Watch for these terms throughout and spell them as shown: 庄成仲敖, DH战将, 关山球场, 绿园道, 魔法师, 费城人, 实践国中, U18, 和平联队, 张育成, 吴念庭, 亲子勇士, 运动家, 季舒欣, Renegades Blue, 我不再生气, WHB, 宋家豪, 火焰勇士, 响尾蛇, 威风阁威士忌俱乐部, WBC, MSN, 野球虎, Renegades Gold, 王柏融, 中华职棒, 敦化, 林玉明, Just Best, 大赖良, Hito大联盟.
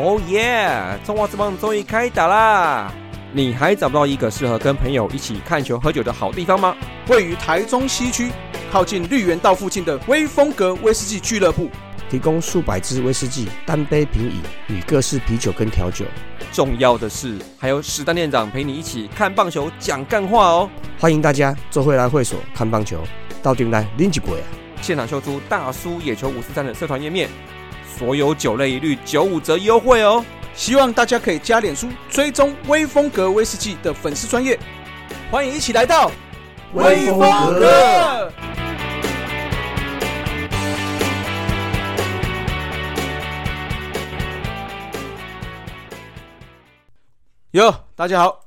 Oh yeah， 中华职棒终于开打啦！你还找不到一个适合跟朋友一起看球喝酒的好地方吗？位于台中西区，靠近绿园道附近的威风阁威士忌俱乐部，提供数百支威士忌单杯品饮与各式啤酒跟调酒。重要的是，还有史丹店长陪你一起看棒球、讲干话哦！欢迎大家做会来会所看棒球，到顶来拎一杯啊！现场秀出大叔野球543的社团页面，所有酒类一律95折优惠哦！希望大家可以加脸书追踪威风阁威士忌的粉丝专页，欢迎一起来到威风阁。哟，大家好，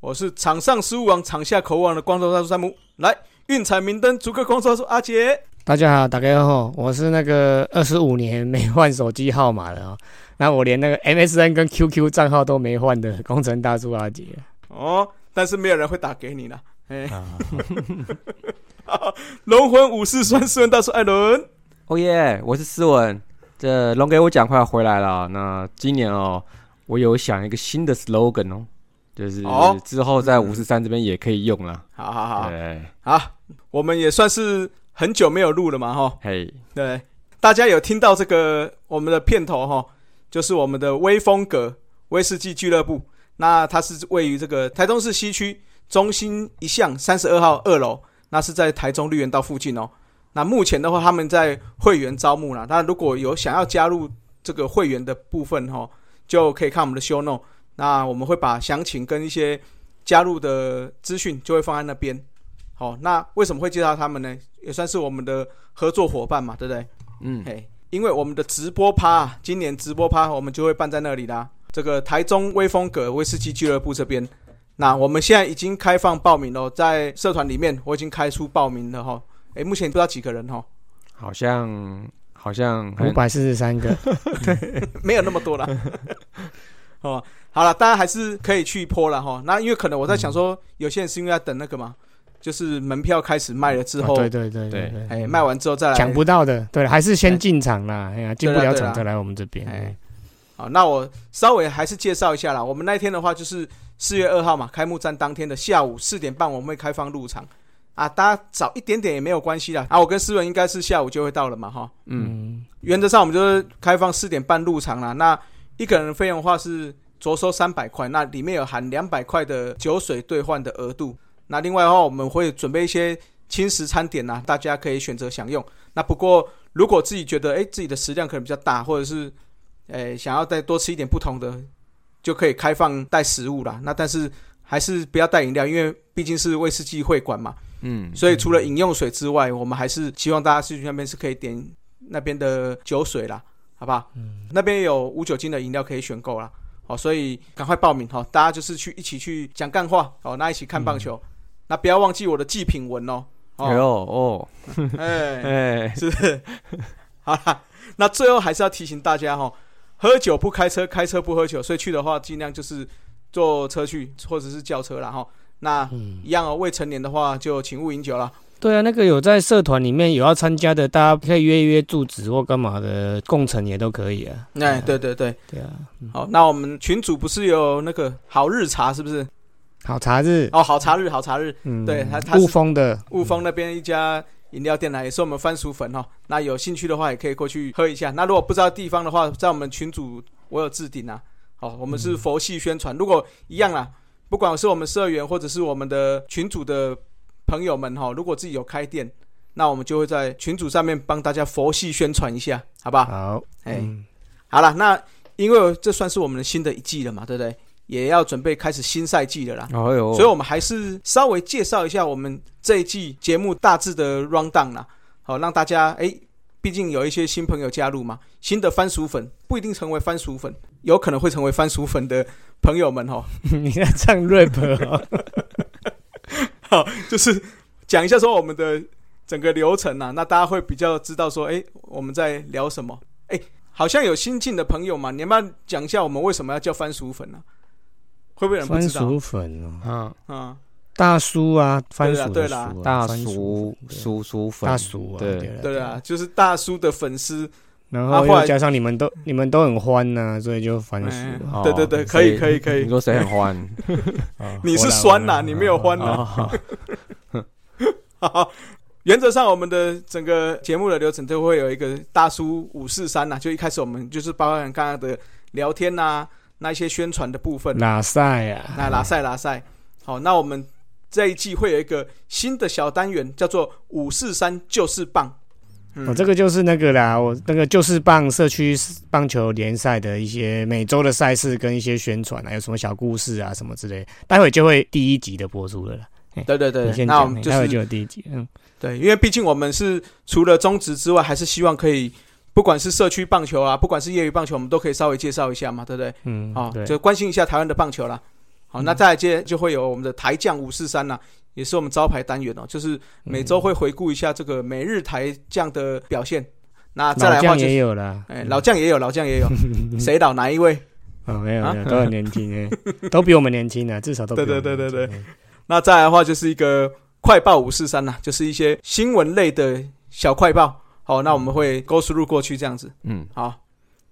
我是场上失误王、场下口王的光头大叔山姆，来运彩明灯逐个光头大叔阿杰。大家好，大家好，我是那个25年没换手机号码的，那我连那个 MSN 跟 QQ 账号都没换的工程大叔阿杰。哦，但是没有人会打给你啦。龙魂武士酸斯文大叔艾伦。哦耶，我是斯文，这龙给我讲快要回来了。那今年哦，我有想一个新的 slogan 哦，就是之后在543这边也可以用啦。好，对，好，我们也算是很久没有录了嘛，哈，嘿，对，大家有听到这个我们的片头哈，就是我们的威风阁威士忌俱乐部，那它是位于这个台中市西区中心一巷32号2楼，那是在台中绿园道附近哦。那目前的话，他们在会员招募啦，那如果有想要加入这个会员的部分哈，就可以看我们的 show note， 那我们会把详情跟一些加入的资讯就会放在那边。好，那为什么会介绍他们呢？也算是我们的合作伙伴嘛，对不对？嗯，因为我们的直播趴，今年直播趴我们就会办在那里啦，这个台中威风阁威士忌俱乐部这边。那我们现在已经开放报名了，在社团里面我已经开出报名了哈。目前不知道几个人哈，好像543个，对，没有那么多啦。哦，好啦，大家还是可以去泼啦哈。那因为可能我在想说，有些人是因为在等那个嘛。就是门票开始卖了之后，对，卖完之后再来抢不到的，对，还是先进场啦，进不了场再来我们这边。好，那我稍微还是介绍一下啦。我们那天的话就是4月2号嘛，开幕战当天的下午4点半，我们会开放入场啊，大家早一点点也没有关系啦。啊，我跟思文应该是下午就会到了嘛，哈，嗯，原则上我们就是开放4点半入场啦。那一个人的费用的话是着收300块，那里面有含200块的酒水兑换的额度。那另外的话，我们会准备一些轻食餐点啦，大家可以选择享用。那不过，如果自己觉得自己的食量可能比较大，或者是想要再多吃一点不同的，就可以开放带食物啦。那但是还是不要带饮料，因为毕竟是威士忌会馆嘛。嗯，所以除了饮用水之外，我们还是希望大家去那边是可以点那边的酒水啦，好不好？嗯，那边有无酒精的饮料可以选购啦。好，所以赶快报名哈，大家就是一起去讲干话，好，那一起看棒球。那不要忘记我的祭品文哦！是不是？好啦，那最后还是要提醒大家哦，喝酒不开车，开车不喝酒，所以去的话尽量就是坐车去，或者是轿车啦哈。那一样哦，未成年的话就请勿饮酒啦。对啊，那个有在社团里面有要参加的，大家可以约一约住址或干嘛的，共乘也都可以啊。哎，对啊。好，那我们群组不是有那个好日茶，是不是？好茶日，嗯，对，它雾峰那边一家饮料店啦，也是我们番薯粉哦。那有兴趣的话，也可以过去喝一下。那如果不知道地方的话，在我们群组我有置顶啊。好，我们是佛系宣传，如果一样啦，不管是我们社员或者是我们的群组的朋友们哦，如果自己有开店，那我们就会在群组上面帮大家佛系宣传一下，好不好？好，好啦，那因为这算是我们的新的一季了嘛，对不对？也要准备开始新赛季了啦，所以我们还是稍微介绍一下我们这一季节目大致的 rundown 啦，好让大家毕竟有一些新朋友加入嘛，新的番薯粉不一定成为番薯粉，有可能会成为番薯粉的朋友们哦。你在唱 rap 哦？好，就是讲一下说我们的整个流程啊，那大家会比较知道说，我们在聊什么。好像有新进的朋友嘛，你要不要讲一下我们为什么要叫番薯粉啊？会不会有人不知道？番薯粉哦，大叔啊，番薯的叔啊，大叔粉，大叔啊，对啦，就是大叔的粉丝然后又加上你们都很欢呐、啊，所以就番薯、哦。对对对，可以。你说谁很欢？你是酸呐、啊，你没有欢呐、啊。好，原则上我们的整个节目的流程都会有一个大叔543呐、啊，就一开始我们就是包含刚刚的聊天呐、啊，那一些宣传的部分。拉塞啊，那拉塞。好，那我们这一季会有一个新的小单元，叫做543就是棒。我、这个就是那个啦，我那个就是社区棒球联赛的一些每周的赛事跟一些宣传啊，有什么小故事啊什么之类的，待会就会第一集的播出了啦。对对对，那我们、待会就有第一集。对，因为毕竟我们是除了中职之外，还是希望可以，不管是社区棒球啊，不管是业余棒球，我们都可以稍微介绍一下嘛，对不对？对，就关心一下台湾的棒球啦。好，那再来接就会有我们的台将543啦、啊。也是我们招牌单元哦，就是每周会回顾一下这个每日台将的表现。那再来的话、就是，老将也有啦，老将也有，谁老哪一位？哦，没有，都很年轻都比我们年轻啊，至少都比我们年轻。对。那再来的话就是一个快报543啦、啊，就是一些新闻类的小快报。好，那我们会 go through 过去这样子。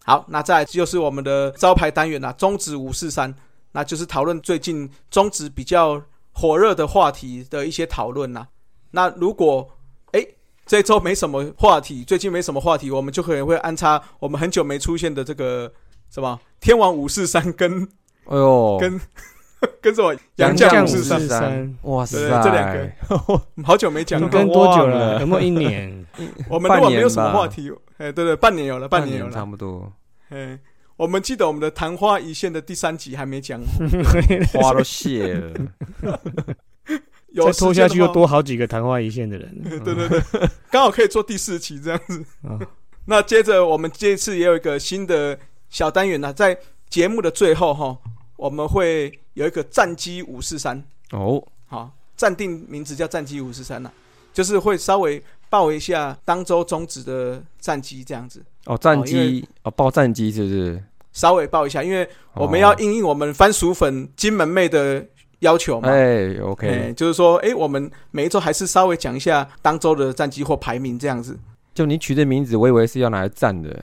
好，那再来就是我们的招牌单元啦、啊，中职543，那就是讨论最近中职比较火热的话题的一些讨论啦。那如果这周没什么话题，最近没什么话题，我们就可能会安插我们很久没出现的这个什么天王543跟什么洋将543，哇塞，这两个好久没讲了，跟多久了？有没有一年？我们如果没有什么话题，对，半年有了，差不多。我们记得我们的昙花一现的第3集还没讲，花都谢了有再拖下去又多好几个昙花一现的人对，刚好可以做第4期这样子那接着我们这次也有一个新的小单元、啊、在节目的最后我们会有一个战机543暂定名字叫战机543、啊、就是会稍微报一下当周中职的战机这样子战机报战机是不是？稍微报一下，因为我们要因应我们番薯粉金门妹的要求嘛。OK，就是说，我们每一周还是稍微讲一下当周的战绩或排名这样子。就你取的名字，我以为是要拿来站的。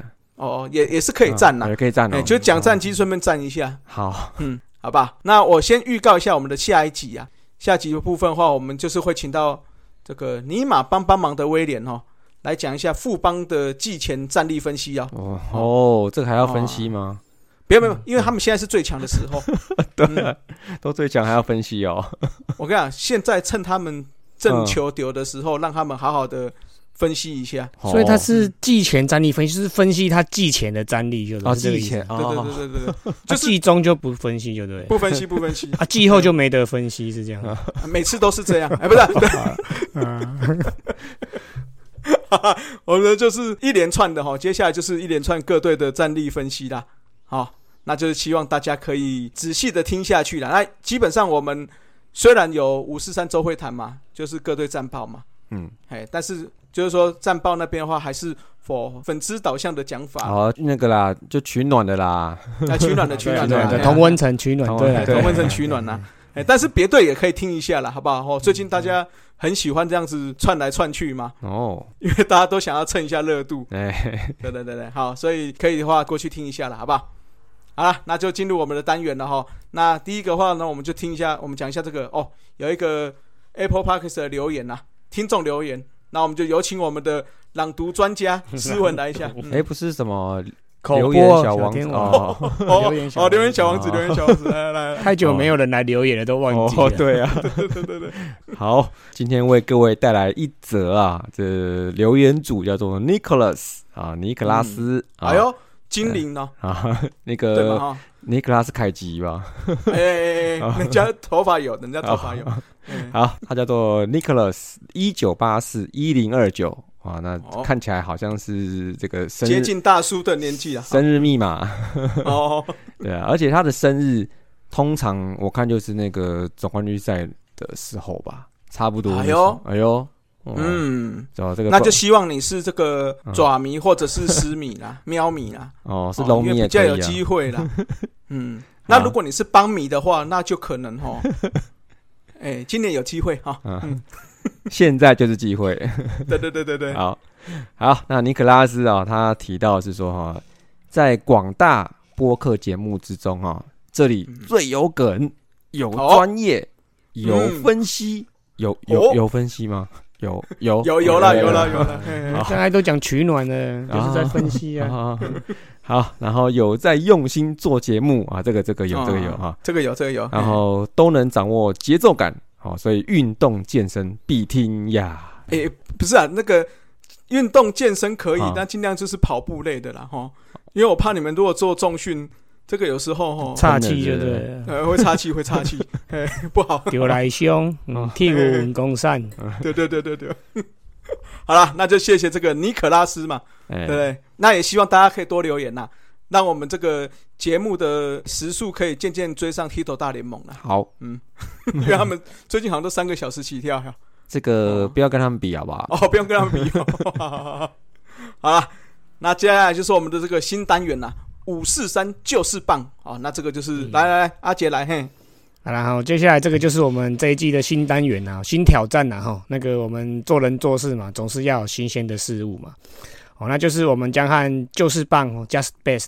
也是可以站啦、也可以站就讲战绩，顺便站一下。好，好吧。那我先预告一下我们的下一集啊，下集的部分的话，我们就是会请到这个尼玛帮忙的威廉来讲一下富邦的季前战力分析啊！这个还要分析吗？没有，因为他们现在是最强的时候，都最强还要分析哦。我跟你讲，现在趁他们正球丢的时候，让他们好好的分析一下。所以他是季前战力分析，就是分析他季前的战力，就是这个意思。对，就是季中就不分析，就对，不分析啊，季后就没得分析，是这样。每次都是这样，不是。我们就是一连串的接下来就是一连串各队的战力分析啦。那就是希望大家可以仔细的听下去啦。那基本上我们虽然有543周会谈嘛，就是各队战报嘛，但是就是说战报那边的话，还是 for 粉丝导向的讲法。那个啦，就取暖的啦，取暖的，同温层取暖，同温层取暖啦。但是别队也可以听一下啦，好不好？最近大家很喜欢这样子串来串去嘛，因为大家都想要蹭一下热度，对，好，所以可以的话过去听一下啦，好不好？好啦，那就进入我们的单元了那第一个话呢，我们就听一下，我们讲一下这个有一个 Apple Podcast 的留言啦，听众留言，那我们就有请我们的朗读专家诗文来一下。不是什么。留言小王子留言小王子来太久没有人来留言了，都忘记了对。好，今天为各位带来一则这留言主叫做 Nicholas 尼克拉斯精灵呢那个尼克拉斯凯奇吧人家头发有好，他叫做 Nicholas 19841029那看起来好像是这个生日接近大叔的年纪啊，生日密码对啊，而且他的生日通常我看就是那个总冠军赛的时候吧，差不多。哎呦，这个那就希望你是这个爪迷或者是狮迷啦、喵迷啦，是龙迷也可以，因为比较有机会啦。那如果你是邦迷的话，那就可能今年有机会现在就是机会，对。好，好，那尼可拉斯啊，他提到是说哈，在广大播客节目之中哈，这里最有梗、有专业、有分析、有分析吗？有啦，刚才都讲取暖了，就是在分析啊。好，然后有在用心做节目啊，这个有，然后都能掌握节奏感，好，所以运动健身必听呀。哎，不是啊，那个运动健身可以，但尽量就是跑步类的啦，哈，因为我怕你们如果做重训。这个有时候岔气就对了，会岔气，不好。丢来凶，替我们公善。对。好啦，那就谢谢这个尼可拉斯嘛，对不对？那也希望大家可以多留言呐，让我们这个节目的时速可以渐渐追上 Hito 大联盟了。好，因为他们最近好像都3个小时起跳。这个不要跟他们比好不好？哦，不用跟他们比。好啦，那接下来就是我们的这个新单元啦。543就是棒，好，那这个就是来阿杰来嘿，好啦，好，接下来这个就是我们这一季的新单元啊，新挑战啊哈，那个我们做人做事嘛，总是要有新鲜的事物嘛，哦，那就是我们将和就是棒 Just Best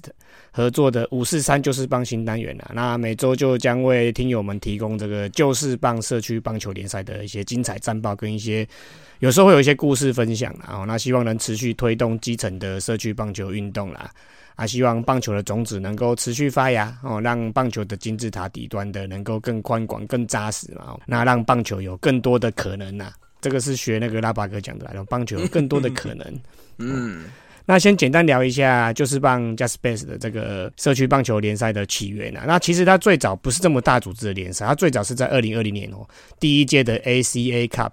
合作的543就是棒新单元啊，那每周就将为听友们提供这个就是棒社区棒球联赛的一些精彩战报跟一些。有时候会有一些故事分享啦，哦，那希望能持续推动基层的社区棒球运动啦，啊，希望棒球的种子能够持续发芽，哦，让棒球的金字塔底端的能够更宽广、更扎实嘛，哦，那让棒球有更多的可能啊，这个是学那个拉巴哥讲的，让棒球有更多的可能。嗯，那先简单聊一下，就是棒 Just Base 的这个社区棒球联赛的起源啊。那其实它最早不是这么大组织的联赛，它最早是在2020年哦，第一届的 ACA Cup。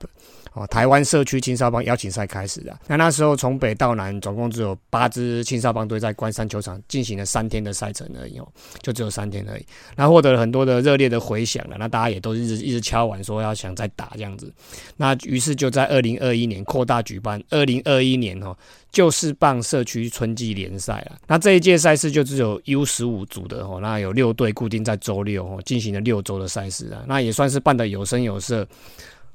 哦，台湾社区青少棒邀请赛开始的，那时候从北到南总共只有8支青少棒队在关山球场进行了3天的赛程而已，哦，就只有3天而已。那获得了很多的热烈的回响了，那大家也都一直敲碗说要想再打这样子。那于是就在2021年扩大举办2021年哦，就是棒社区春季联赛了。那这一届赛事就只有 U15 组的哦，那有6队固定在周六哦进行了6周的赛事啊，那也算是办得有声有色。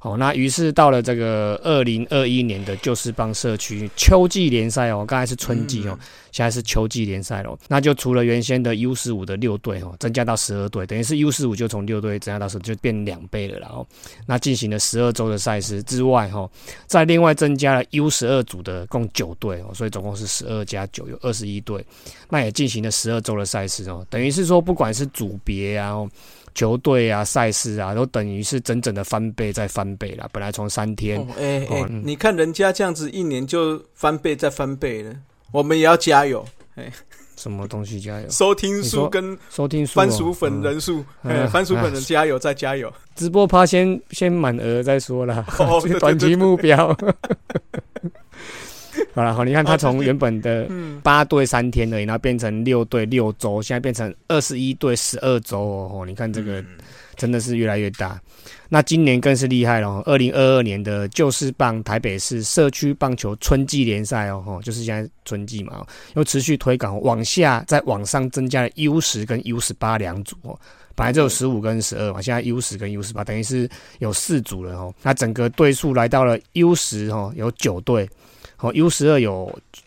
好，那于是到了这个2021年的就是棒社区秋季联赛哦，刚才是春季哦，现在是秋季联赛咯，那就除了原先的 U15 的6队哦，增加到12队，等于是 U15 就从6队增加到10，就变2倍了啦哦。那进行了12周的赛事之外哦，再另外增加了 U12 组的共9队哦，所以总共是12+9，有21队。那也进行了12周的赛事哦，等于是说不管是组别啊哦。球队啊，赛事啊，都等于是整整的翻倍啦。本来从3天，你看人家这样子一年就翻倍再翻倍了，我们也要加油。什么东西加油？收听数跟番薯粉人数，番薯粉人加油再加油。直播趴先满额再说啦，最短期目标。好了，好，你看他从原本的8队3天而已，然后变成6队6周，现在变成21队12周哦。你看这个真的是越来越大。那今年更是厉害了哦，2022年的就是棒台北市社区棒球春季联赛哦，就是现在春季嘛，又持续推广往下，再往上增加了 U10 跟 U18 2组哦。本来只有15跟12嘛，现在 U10 跟 U18 等于是有4组了哦。那整个队数来到了 U10 哦，有9队。哦 U12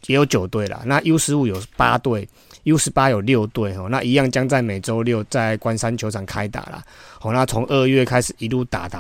也有9队啦，那 U15 有8队 ,U18 有6队哦，那一样将在每周六在关山球场开打啦。哦，那从2月开始一路打到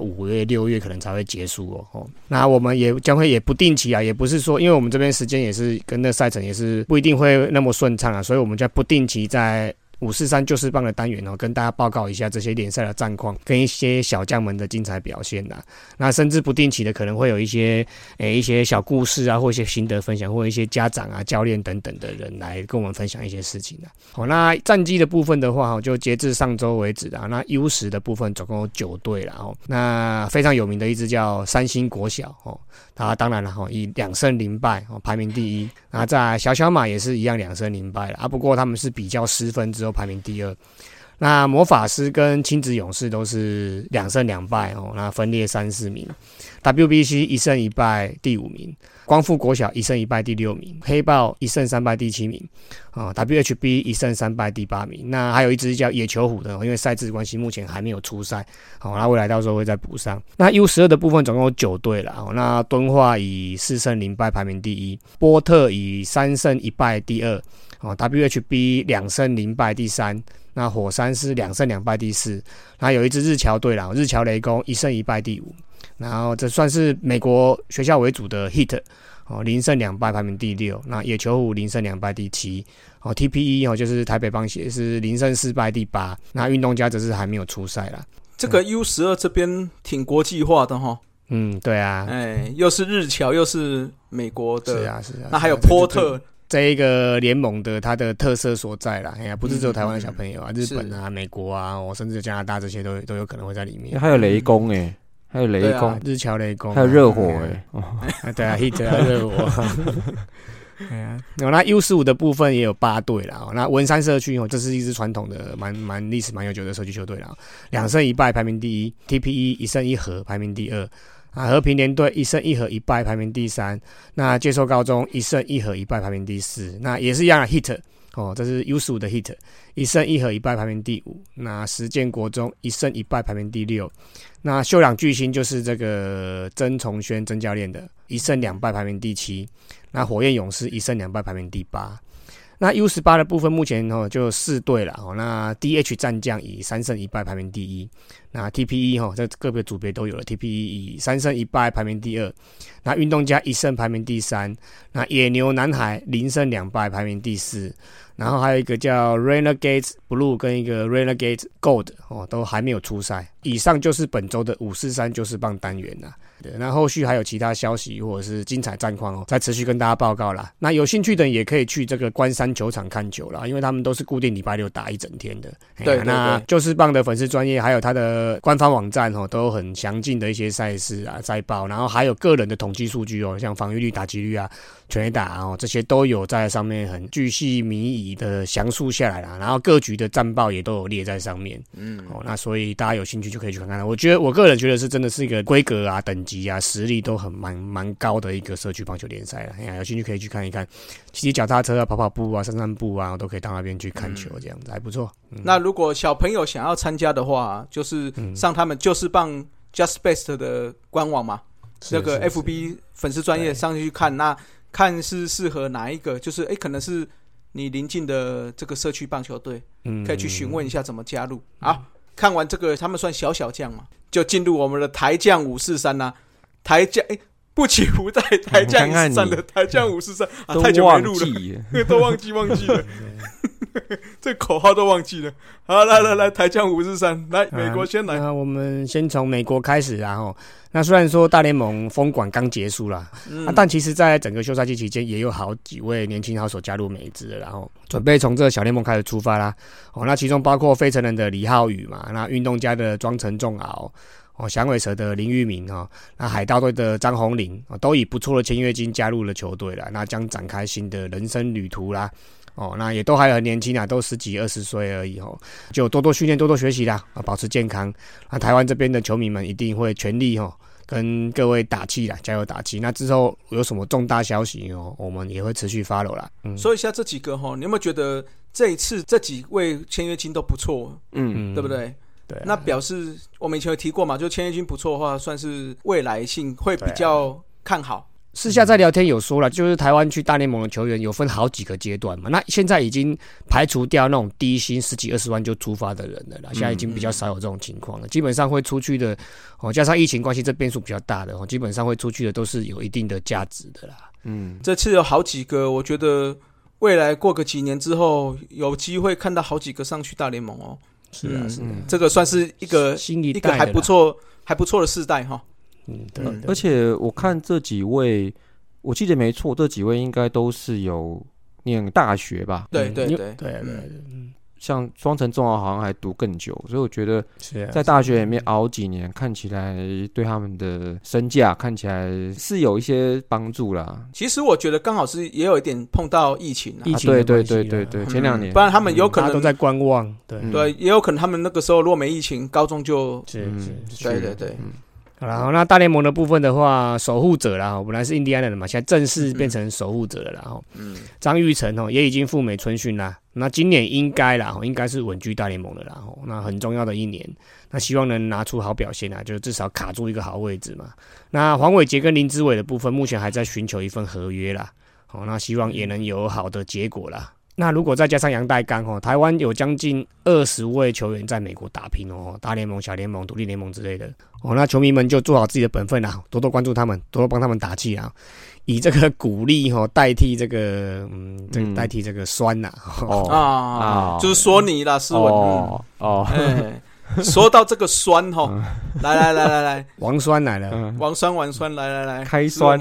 5月6月可能才会结束哦。那我们也将会也不定期啊，也不是说因为我们这边时间也是跟那赛程也是不一定会那么顺畅啊，所以我们就不定期在543就是棒的单元哦，跟大家报告一下这些联赛的战况，跟一些小将们的精彩表现啦。那甚至不定期的可能会有一些一些小故事啊，或一些心得分享，或一些家长啊、教练等等的人来跟我们分享一些事情啦。好，那战绩的部分的话，就截至上周为止啦。那 U10 的部分总共有9队啦哦。那非常有名的一支叫三星国小哦，他当然了哦，以2胜0败哦排名第一。那在小马也是一样2胜0败啦啊，不过他们是比较失分之后。排名第2，那魔法师跟亲子勇士都是2胜2败哦，那分列3-4名。WBC 1胜1败第5名，光复国小1胜1败第6名，黑豹1胜3败第7名啊、WHB 1胜3败第8名。那还有一只叫野球虎的，因为赛制关系目前还没有出赛，好、那未来到时候会再补上。那 U12 的部分总共有9队啦、那敦化以4胜0败排名第1，波特以3胜1败第2，WHB 2胜0败第3，那火山是2胜2败第4，那有一支日侨队啦，日侨雷公1胜1败第5，然后这算是美国学校为主的 HIT， 0胜2败排名第6，那野球虎0胜2败第7，TPE 就是台北棒协是0胜4败第8，那运动家则是还没有出赛啦。这个 U12 这边挺国际化的齁。嗯，对啊，哎，又是日侨又是美国的，是啊是啊，那还有波特。这一个联盟的它的特色所在啦，哎呀，不是只有台湾的小朋友啊，日本啊、美国啊，甚至加拿大这些都有可能会在里面。还有雷公欸，还有雷公，啊、日侨雷公、啊，还有热火欸，啊对啊 ，hit 啊热火、啊。哎呀，那 U15 的部分也有8队啦，那文山社区这是一支传统的蛮历史蛮悠久的社区球队啦，2胜1败排名第1 ，TPE 1胜1和排名第2。和平联队1胜1和1败排名第3，那接受高中1胜1和1败排名第4，那也是一样的 hit 哦，这是 U15 的 hit， 1胜1和1败排名第5，那实践国中1胜1败排名第6，那秀朗巨星就是这个曾崇轩曾教练的1胜2败排名第7，那火焰勇士1胜2败排名第8。那 U18 的部分目前就有4队啦，那 DH 战将以3胜1败排名第1，那 TPE 在各个组别都有了， TPE 以3胜1败排名第2，那运动家1胜排名第3，那野牛男孩0胜2败排名第4，然后还有一个叫 Renegades Blue 跟一个 Renegades Gold 都还没有出赛。以上就是本周的543就是棒单元啦。那后续还有其他消息或者是精彩战况再持续跟大家报告啦。那有兴趣的人也可以去这个关山球场看球啦，因为他们都是固定礼拜六打一整天的。对，对，那就是棒的粉丝专业还有他的官方网站都有很详尽的一些赛事啊赛报，然后还有个人的统计数据哦，像防御率、打击率啊、全垒打这些都有在上面很巨细靡遗的详述下来啦。然后各局的战报也都有列在上面。嗯，那所以大家有兴趣就可以去看看。我个人觉得是真的是一个规格啊等级啊实力都很蛮高的一个社区棒球联赛了，哎呀，有兴趣可以去看一看，骑脚踏车啊、跑跑步啊、散散步啊，都可以到那边去看球，这样子还不错。那如果小朋友想要参加的话，就是上他们就是棒 Just Best 的官网嘛，那个 FB 粉丝专页上去看，那看是适合哪一个，就是可能是你邻近的这个社区棒球队，可以去询问一下怎么加入。好，看完这个他们算小将嘛，就进入我们的台将543啦。台将不起不在台将543的台将543啊，太久没录了，都忘记了，这口号都忘记了。好，来台将543，来美国先来。那我们先从美国开始啊吼。那虽然说大联盟封馆刚结束啦，但其实在整个休赛季期间也有好几位年轻好手加入美职，然后准备从这个小联盟开始出发啦。那其中包括费城人的李浩宇嘛，那运动家的庄成仲敖，响尾蛇的林玉明那海盗队的张宏林都以不错的签约金加入了球队啦，那将展开新的人生旅途啦。那也都还很年轻啊，都10几20岁而已就多多训练、多多学习啦，保持健康。那台湾这边的球迷们一定会全力跟各位打气啦，加油打气。那之后有什么重大消息我们也会持续 follow 啦。说一下这几个你有没有觉得这一次这几位签约金都不错？嗯，对不对？对，那表示我们以前有提过嘛，就签约金不错的话，算是未来性会比较看好。私下在聊天有说了，就是台湾去大联盟的球员有分好几个阶段嘛，那现在已经排除掉那种低薪10几20万就出发的人了啦，现在已经比较少有这种情况了。基本上会出去的加上疫情关系这变数比较大的基本上会出去的都是有一定的价值的啦。这次有好几个，我觉得未来过个几年之后有机会看到好几个上去大联盟是啊，是啊，这个算是一个新一代的一个还不错的世代哈。对对，而且我看这几位，我记得没错，这几位应该都是有念大学吧？对对对对对。像双城中熬好像还读更久，所以我觉得在大学里面熬几年看起来对他们的身价看起来是有一些帮助啦。其实我觉得刚好是也有一点碰到疫情啊，对对对对对，前两年不然他们有可能都在观望，对对，也有可能他们那个时候如果没疫情高中就对对对。好啦，那大联盟的部分的话，守护者啦，本来是印第安人嘛，现在正式变成守护者了啦。张育成也已经赴美春训啦，那今年应该啦，应该是稳居大联盟的啦。那很重要的一年，那希望能拿出好表现啦，就至少卡住一个好位置嘛。那黄伟杰跟林志伟的部分，目前还在寻求一份合约啦，那希望也能有好的结果啦。那如果再加上杨代刚台湾有将近20位球员在美国打拼哦，大联盟、小联盟、独立联盟之类的哦，那球迷们就做好自己的本分啦，多多关注他们，多多帮他们打气啦，以这个鼓励哦代替这个代替这个酸啦就是说你啦，思文说到这个酸吼，来来来来来，王酸来了，王酸，来来来，开酸。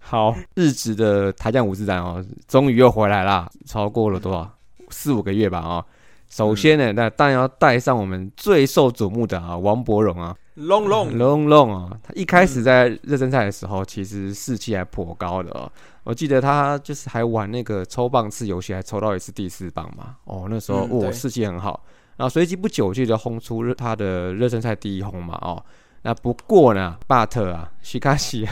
好，日职的台将五四三哦，终于又回来啦，超过了多少4-5个月吧哦。首先呢，那当然要带上我们最受瞩目的啊，王柏融啊，龙啊，他一开始在热身赛的时候，其实士气还颇高的哦。我记得他就是还玩那个抽棒次游戏，还抽到一次第4棒嘛。哦，那时候我士气很好，然后随即不久就轰出他的热身赛第1轰嘛哦。那不过呢 ，But 啊，西卡西，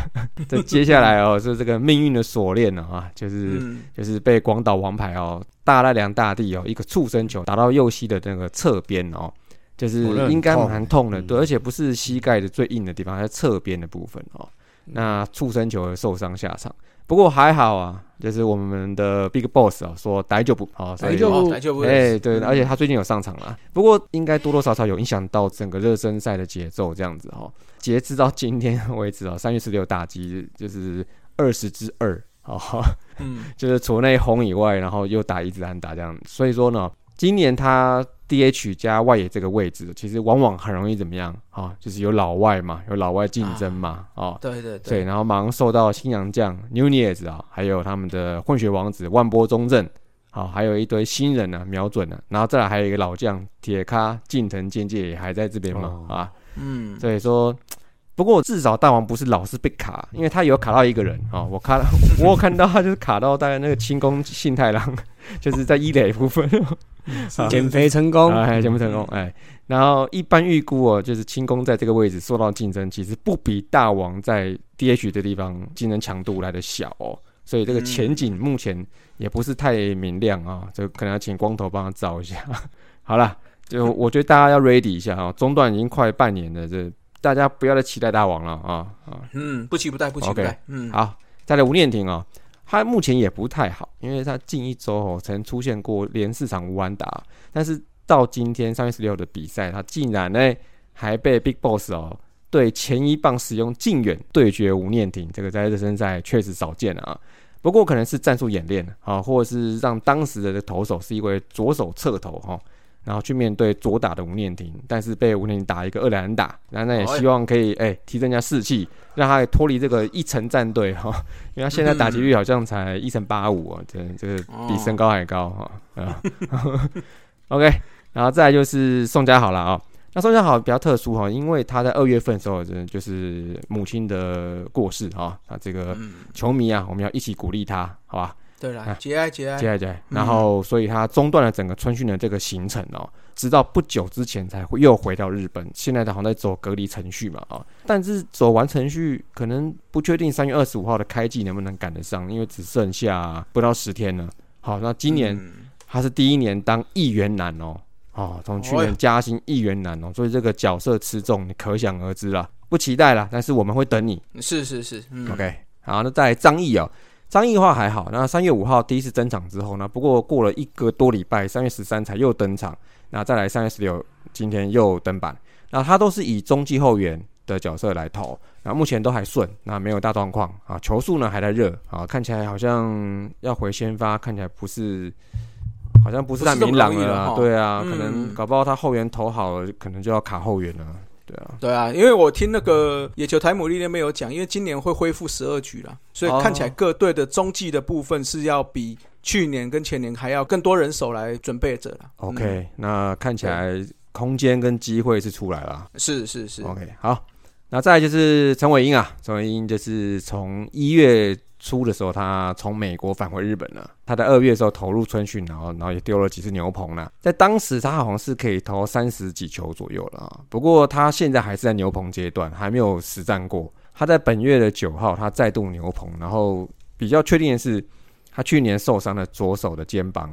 这接下来哦，是这个命运的锁链啊，就是被广岛王牌哦，大赖良大帝哦，一个触身球打到右膝的那个侧边哦，就是应该蛮痛的，对，而且不是膝盖的最硬的地方，在侧边的部分哦。那触身球的受伤下场，不过还好啊，就是我们的 Big Boss 哦，说逮就不哦，逮就不，哎对，而且他最近有上场啦，不过应该多多少少有影响到整个热身赛的节奏这样子哦。截至到今天为止哦，3月16打击就是20-2哦，就是除内轰以外，然后又打一支安打这样，所以说呢，今年他 DH 加外野这个位置，其实往往很容易怎么样啊，哦？就是有老外嘛，有老外竞争嘛，啊，哦，对对对，然后马上受到新洋将 Nunez 啊，还有他们的混血王子万波中正，好，哦，还有一堆新人啊，瞄准啊，然后再来还有一个老将铁咖近藤健介也还在这边嘛，哦，啊，所以说。不过至少大王不是老是被卡，因为他有卡到一个人啊，哦，我有看到他就是卡到大概那个清宫信太郎，就是在一垒部分减肥成功，哎，然后一般预估哦，就是清宫在这个位置受到竞争，其实不比大王在 DH 的地方竞争强度来的小哦，所以这个前景目前也不是太明亮啊，哦，就可能要请光头帮他照一下。好啦，就我觉得大家要 ready 一下啊，哦，中段已经快半年了，这。大家不要再期待大王了啊，不期不待。Okay， 好，再来吴念庭啊，哦，他目前也不太好，因为他近1周哦曾出现过连4场无安打，但是到今天3月16的比赛，他竟然呢还被 Big Boss 哦对前1棒使用近远对决吴念庭，这个在热身赛确实少见啊。不过可能是战术演练啊，或者是让当时的投手是一位左手侧投哈，哦。然后去面对左打的吴念庭，但是被吴念庭打一个2垒安打，然后那也希望可以提升一下士气，让他脱离这个1成战队哈，哦，因为他现在打击率好像才1成85啊，这个比身高还高哈啊。OK， 然后再来就是宋家豪了啊，哦，那宋家豪比较特殊哈，哦，因为他在2月份的时候就是母亲的过世哈，哦，那这个球迷啊，我们要一起鼓励他，好吧？对啦，节哀，然后所以他中断了整个春训的这个行程哦，直到不久之前才又回到日本，现在他好像在走隔离程序嘛哦，但是走完程序可能不确定3月25号的开季能不能赶得上，因为只剩下不到10天了。好，那今年他是第1年当议员男哦，从去年加薪议员男哦，所以这个角色吃重，你可想而知啦，不期待啦，但是我们会等你。是，OK， 好，那再来张毅哦。张毅的话还好，那3月5号第1次登场之后呢，不过过了1个多礼拜，3月13才又登场，那再来3月16今天又登板，那他都是以中继后援的角色来投，那目前都还顺，那没有大状况啊，球速呢还在热啊，看起来好像要回先发，看起来不是太明朗了啦，对啊，可能搞不好他后援投好了，可能就要卡后援了，对啊，对啊，因为我听那个野球台姆利那边有讲，因为今年会恢复12局啦，所以看起来各队的中继的部分是要比去年跟前年还要更多人手来准备着啦。OK，那看起来空间跟机会是出来了。是是是。OK， 好，那再来就是陈伟英啊，陈伟英就是从1月初的时候，他从美国返回日本了。他在2月的时候投入春训，然后也丢了几次牛棚啦。在当时他好像是可以投30几球左右了啊。不过他现在还是在牛棚阶段，还没有实战过。他在本月的9号，他再度牛棚，然后比较确定的是，他去年受伤的左手的肩膀，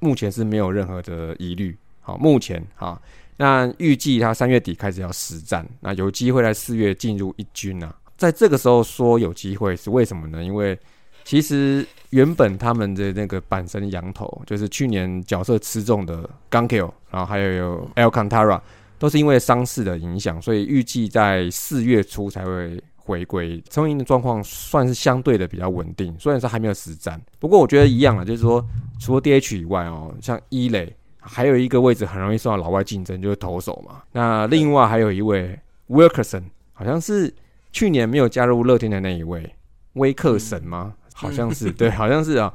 目前是没有任何的疑虑。好，目前好，那预计他3月底开始要实战，那有机会在4月进入一军啊。在这个时候说有机会是为什么呢？因为其实原本他们的那个阪神洋投，就是去年角色吃中的 Gankill， 然后还有 Alcantara， 都是因为伤势的影响，所以预计在4月初才会回归。陈伟英的状况算是相对的比较稳定，虽然说还没有实战，不过我觉得一样啦，就是说除了 DH 以外哦，像一垒还有一个位置很容易受到老外竞争，就是投手嘛。那另外还有一位 Wilkerson， 好像是去年没有加入乐天的那一位，威克神吗？好像是，对，好像是啊。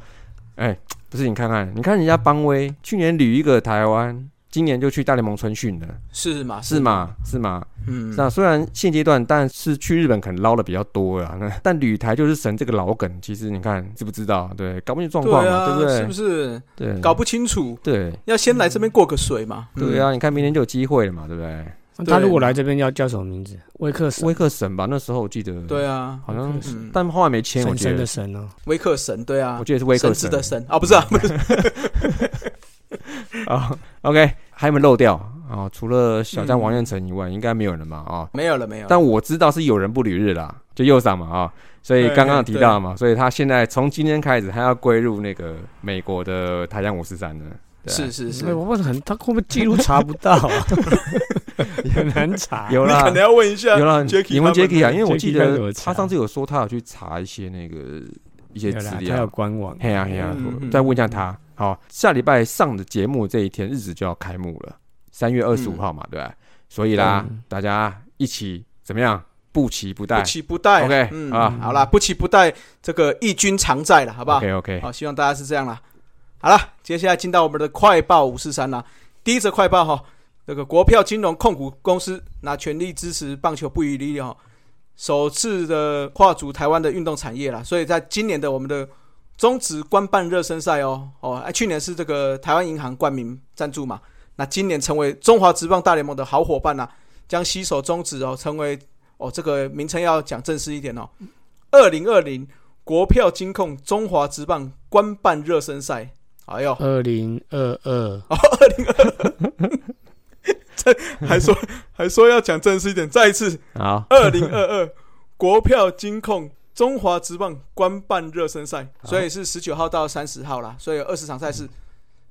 哎，不是，你看人家邦威去年旅一个台湾，今年就去大联盟春训了，是吗？嗯，那虽然现阶段，但是去日本可能捞的比较多啦，但旅台就是神这个老梗，其实你看知不知道？对，搞不清楚状况嘛， 对不对？是不是？对，搞不清楚，对，要先来这边过个水嘛。对啊，你看明年就有机会了嘛，对不对？他如果来这边要叫什么名字？威克神吧，那时候我记得。对啊，好像是，但后来没签。我觉得神的神啊，威克神，对啊，我记得是威克神的神啊，不是啊，不是。啊，OK， 还有没有漏掉啊？除了小将王彦辰以外，应该没有人嘛啊？没有了。但我知道是有人不旅日啦，就右上嘛啊，所以刚刚提到嘛，所以他现在从今天开始，他要归入那个美国的台将543了。是，我问他会不会记录查不到啊？很难查，有啦，你可能要问一下，有啦，你问 Jacky 啊，因为我记得他上次有说他有去查一些那个一些资料，他有官网，嘿啊，再问一下他。好，下礼拜上的节目这一天日子就要开幕了，3月25号嘛，对吧？所以啦，大家一起怎么样？不期不待 ，OK 啊，好啦，不期不待，这个义军常在了，好不好 ？OK， 好，希望大家是这样啦。好了，接下来进到我们的快报543啦。第一则快报哈。这个国票金融控股公司拿全力支持棒球不遗余力哦，首次的跨足台湾的运动产业啦，所以在今年的我们的中职官办热身赛，去年是这个台湾银行冠名赞助嘛，那今年成为中华职棒大联盟的好伙伴啦，将携手中职哦，成为哦这个名称要讲正式一点哦，2020国票金控中华职棒官办热身赛，哎呦，2022。还说要讲正式一点，再一次好。2022国票金控中华职棒官办热身赛，所以是19号到30号啦，所以有20场赛事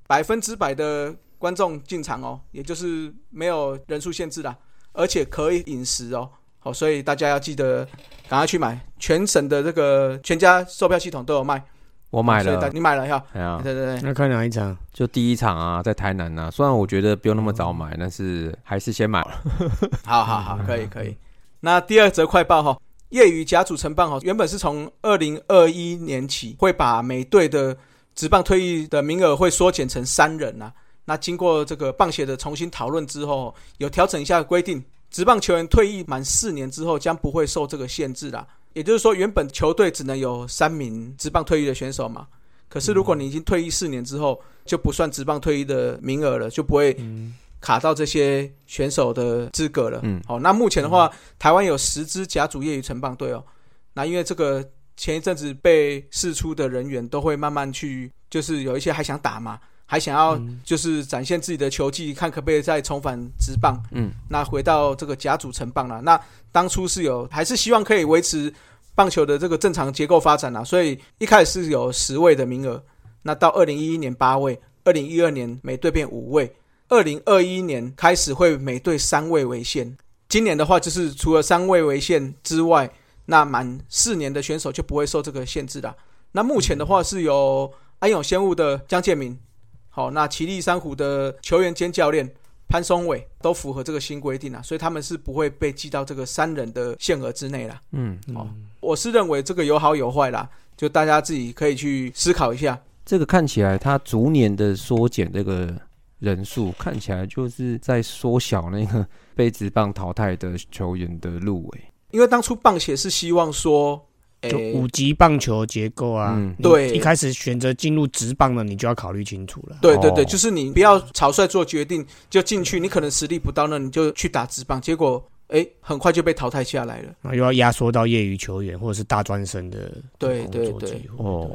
，100%的观众进场哦，也就是没有人数限制啦，而且可以饮食哦。好，所以大家要记得赶快去买，全省的这个全家售票系统都有卖。我买了，你买了哈？对。那看哪一场？就第一场啊，在台南啊。虽然我觉得不用那么早买，但是还是先买了。好，可以。那第二则快报哈，业余甲组成棒哈，原本是从2021年起会把每队的职棒退役的名额会缩减成3人啊。那经过这个棒协的重新讨论之后，有调整一下规定，职棒球员退役满4年之后将不会受这个限制啦。也就是说，原本球队只能有3名职棒退役的选手嘛。可是如果你已经退役4年之后，就不算职棒退役的名额了，就不会卡到这些选手的资格了。那目前的话，台湾有10支甲组业余成棒队哦。那因为这个前一阵子被释出的人员都会慢慢去，就是有一些还想打嘛，还想要就是展现自己的球技，看可不可以再重返职棒。那回到这个甲组成棒啦。那当初是有，还是希望可以维持棒球的这个正常结构发展啦。所以一开始是有10位的名额，那到2011年8位，2012年每队变5位，2021年开始会每队3位为限。今年的话就是除了3位为限之外，那满4年的选手就不会受这个限制啦。那目前的话是由安永仙物的江建民。好，那奇力珊瑚的球员兼教练，潘松伟都符合这个新规定啊，所以他们是不会被记到这个三人的限额之内啦。我是认为这个有好有坏啦，就大家自己可以去思考一下。这个看起来他逐年的缩减这个人数，看起来就是在缩小那个被职棒淘汰的球员的入围，因为当初棒协是希望说就五级棒球结构啊，对，一开始选择进入职棒的，你就要考虑清楚了。对对对，就是你不要草率做决定就进去，你可能实力不到，那你就去打职棒，结果很快就被淘汰下来了，又要压缩到业余球员或者是大专生的工作机会。对对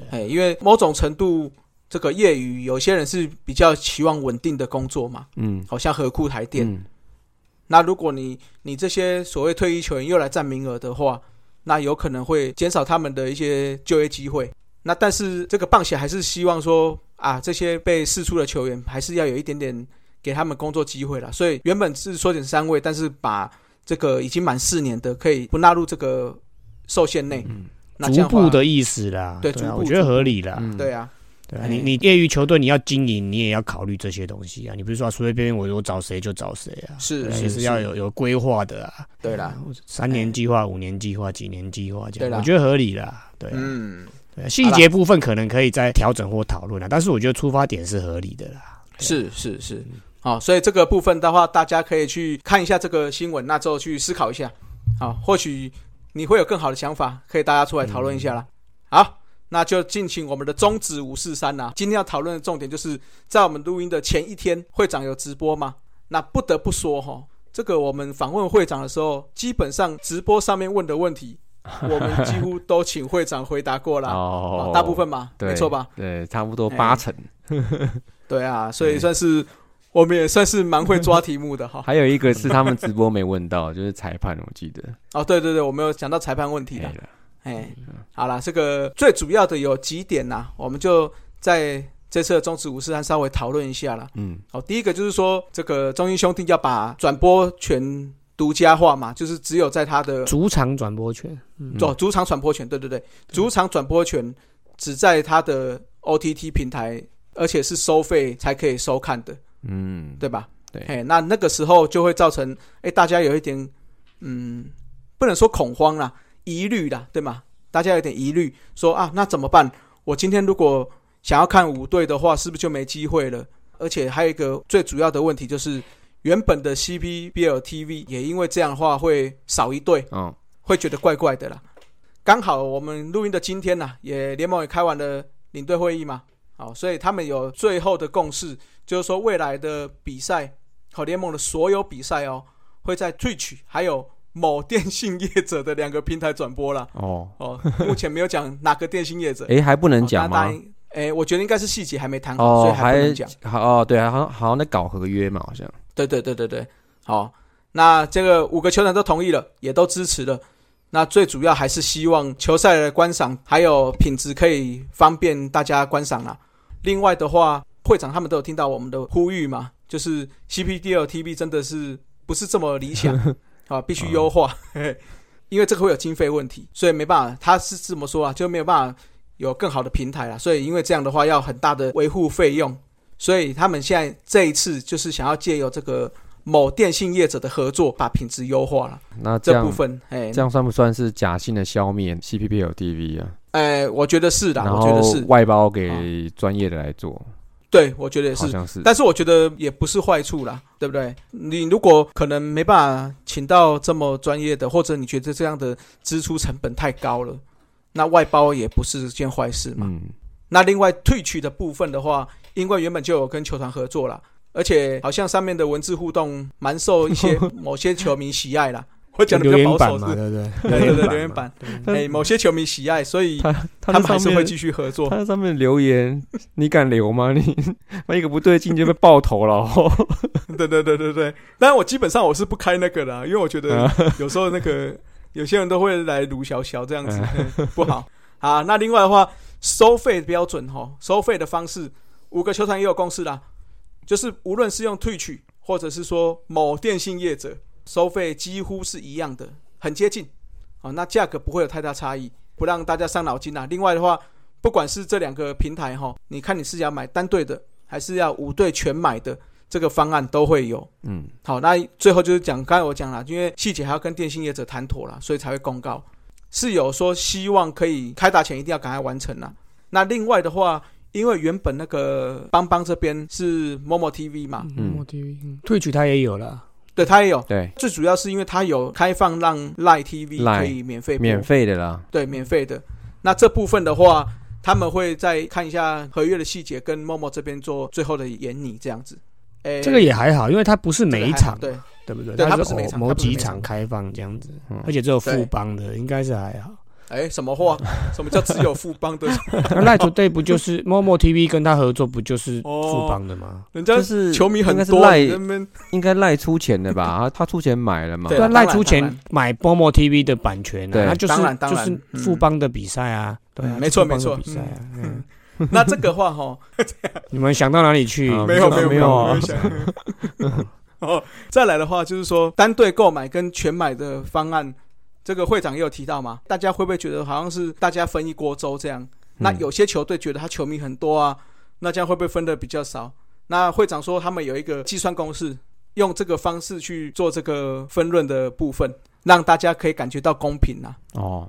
对，因为某种程度这个业余有些人是比较期望稳定的工作嘛，好像合库台电，那如果你这些所谓退役球员又来占名额的话，那有可能会减少他们的一些就业机会。那但是这个棒协还是希望说啊，这些被释出的球员还是要有一点点给他们工作机会啦，所以原本是缩减3位，但是把这个已经满4年的可以不纳入这个受限内，逐步的意思啦。对，逐步我觉得合理啦。对啊，对啊，你业余球队你要经营，你也要考虑这些东西啊。你不是说随随便便我找谁就找谁啊？是要有规划的啊。对啦，3年计划、5年计划、几年计划这样，我觉得合理啦。对啊，对啊，细节部分可能可以再调整或讨论啦，但是我觉得出发点是合理的啦。是。好，所以这个部分的话，大家可以去看一下这个新闻，那之后去思考一下。好，或许你会有更好的想法，可以大家出来讨论一下啦。好，那就进行我们的中指543啦。今天要讨论的重点就是在我们录音的前一天，会长有直播嘛？那不得不说这个我们访问会长的时候，基本上直播上面问的问题，我们几乎都请会长回答过啦。大部分嘛，没错吧？对，差不多80%。对啊，所以算是。我们也算是蛮会抓题目的哈。还有一个是他们直播没问到，就是裁判，我记得。对，我们有讲到裁判问题啦。好啦，这个最主要的有几点啦，我们就在这次的中指543稍微讨论一下啦。第一个就是说，这个中英兄弟要把转播权独家化嘛，就是只有在他的主场转播权，主场转播权，对，主场转播权只在他的 OTT 平台，而且是收费才可以收看的。对吧？对，那个时候就会造成大家有一点不能说恐慌啦，疑虑啦，对吗？大家有点疑虑，说啊，那怎么办？我今天如果想要看5队的话，是不是就没机会了？而且还有一个最主要的问题就是，原本的 CPBL TV 也因为这样的话会少1队，会觉得怪怪的啦。刚好我们录音的今天啊，联盟也开完了领队会议嘛。好，所以他们有最后的共识，就是说未来的比赛，联盟的所有比赛会在 Twitch 还有某电信业者的2个平台转播啦。目前没有讲哪个电信业者。还不能讲吗？我觉得应该是细节还没谈好，所以还不能讲。对，好像在搞合约嘛，好像。对。好，那这个5个球团都同意了，也都支持了。那最主要还是希望球赛的观赏还有品质可以方便大家观赏啦。另外的话，会长他们都有听到我们的呼吁嘛，就是 CPBL TV 真的是不是这么理想必须优化因为这个会有经费问题，所以没办法，他是这么说啊，就没有办法有更好的平台啦，所以因为这样的话要很大的维护费用，所以他们现在这一次就是想要借由这个某电信业者的合作把品质优化啦。那这部分这样算不算是假性的消灭 CPBL TV 啊？我觉得是啦，然后外包给专业的来做。对，我觉得也是，但是我觉得也不是坏处啦，对不对？你如果可能没办法请到这么专业的，或者你觉得这样的支出成本太高了，那外包也不是件坏事嘛。那另外退取的部分的话，因为原本就有跟球团合作啦，而且好像上面的文字互动蛮受一些某些球迷喜爱啦。我讲的比较保守嘛，对，留言板，某些球迷喜爱，所以他们还是会继续合作。他在上面留言，你敢留吗？你一个不对劲就被爆头了。对。但我基本上我是不开那个啦，因为我觉得有时候那个有些人都会来鲁小小这样子，不好。好，那另外的话，收费标准收费的方式，5个球团也有共识啦，就是无论是用退取，或者是说某电信业者。收费几乎是一样的，很接近，那价格不会有太大差异，不让大家伤脑筋啦。另外的话，不管是这2个平台你看你是要买单队的，还是要5队全买的，这个方案都会有。嗯，好，那最后就是讲，刚才我讲了，因为细节还要跟电信业者谈妥了，所以才会公告。是有说希望可以开打前一定要赶快完成啦。那另外的话，因为原本那个邦邦这边是 MomoTV 嘛， MomoTV， Twitch 它也有啦，对，它也有，对，最主要是因为它有开放让 Line TV 可以免费播，免费的啦，对，免费的。那这部分的话，他们会再看一下合约的细节，跟 Momo 这边做最后的研拟这样子。欸，这个也还好，因为它不是每一场，這個，对不对？它不是每一场，某几场开放这样子，而且只有富邦的，应该是还好。哎，什么话？什么叫只有富邦的？那 Live Today 不就是 MomoTV 跟他合作，不就是富邦的吗？人家是球迷很多，应该 Live 出钱的吧？他出钱买了嘛？对 ，Live 出钱买 MomoTV 的版权啊，那就是富邦的比赛啊。对啊，没错没错。那这个话哈，你们想到哪里去？没有没有没有。再来的话就是说，单队购买跟全买的方案。这个会长也有提到嘛，大家会不会觉得好像是大家分一锅粥这样，那有些球队觉得他球迷很多啊，那这样会不会分的比较少？那会长说他们有一个计算公式，用这个方式去做这个分润的部分，让大家可以感觉到公平啊。哦，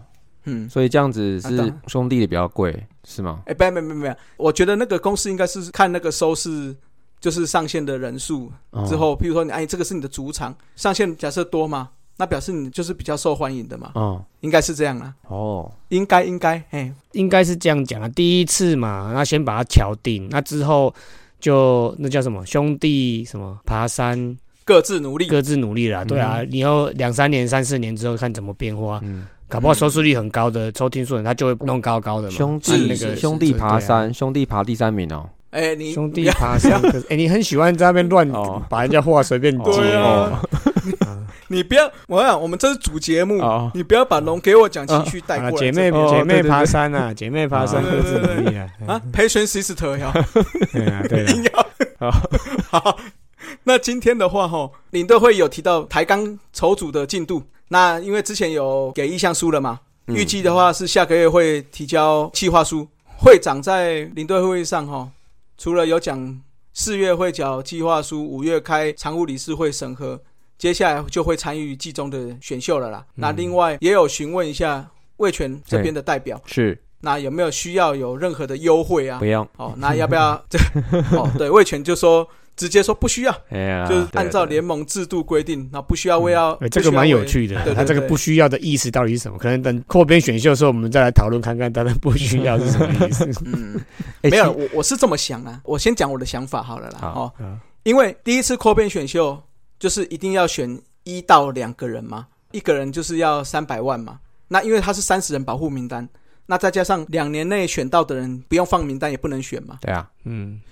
所以这样子是兄弟的比较贵是吗？哎，没有，我觉得那个公式应该是看那个收视，就是上线的人数之后，譬如说你哎，这个是你的主场上线假设多嘛，那表示你就是比较受欢迎的嘛，应该是这样啦。哦，应该，哎，应该是这样讲啊。第一次嘛，那先把它敲定，那之后就那叫什么兄弟什么爬山，各自努力啦。对啊，以后2-3年、3-4年之后看怎么变化，搞不好收视率很高的，收听数很，他就会弄高的嘛。兄弟爬山，啊，兄弟爬第3名哦。哎，你兄弟爬山，哎，你很喜欢在那边乱把人家话随便接哦。你不要，我想我们这是主节目，你不要把龙给我讲情绪带过来。姐妹爬山啊，姐妹爬山，各自努力啊。啊，培训sister呀，对啊，对啊，一定要。好，那今天的话哈，领队会有提到台钢筹组的进度。那因为之前有给意向书了嘛，预计的话是下个月会提交企划书。会长在领队会议上哈，除了有讲4月会缴计划书，5月开常务理事会审核。接下来就会参与季中的选秀了啦。那另外也有询问一下味全这边的代表，是那有没有需要有任何的优惠啊？不要。哦，那要不要？哦，对，味全就说直接说不需要，就是按照联盟制度规定，那不需要为要。这个蛮有趣的，他这个不需要的意思到底是什么？可能等扩编选秀的时候，我们再来讨论看看，他的不需要是什么意思。没有，我是这么想啊。我先讲我的想法好了啦。好，因为第一次扩编选秀。就是一定要选1到2个人嘛，一个人就是要300万嘛。那因为他是30人保护名单，那再加上2年内选到的人不用放名单也不能选嘛。对啊，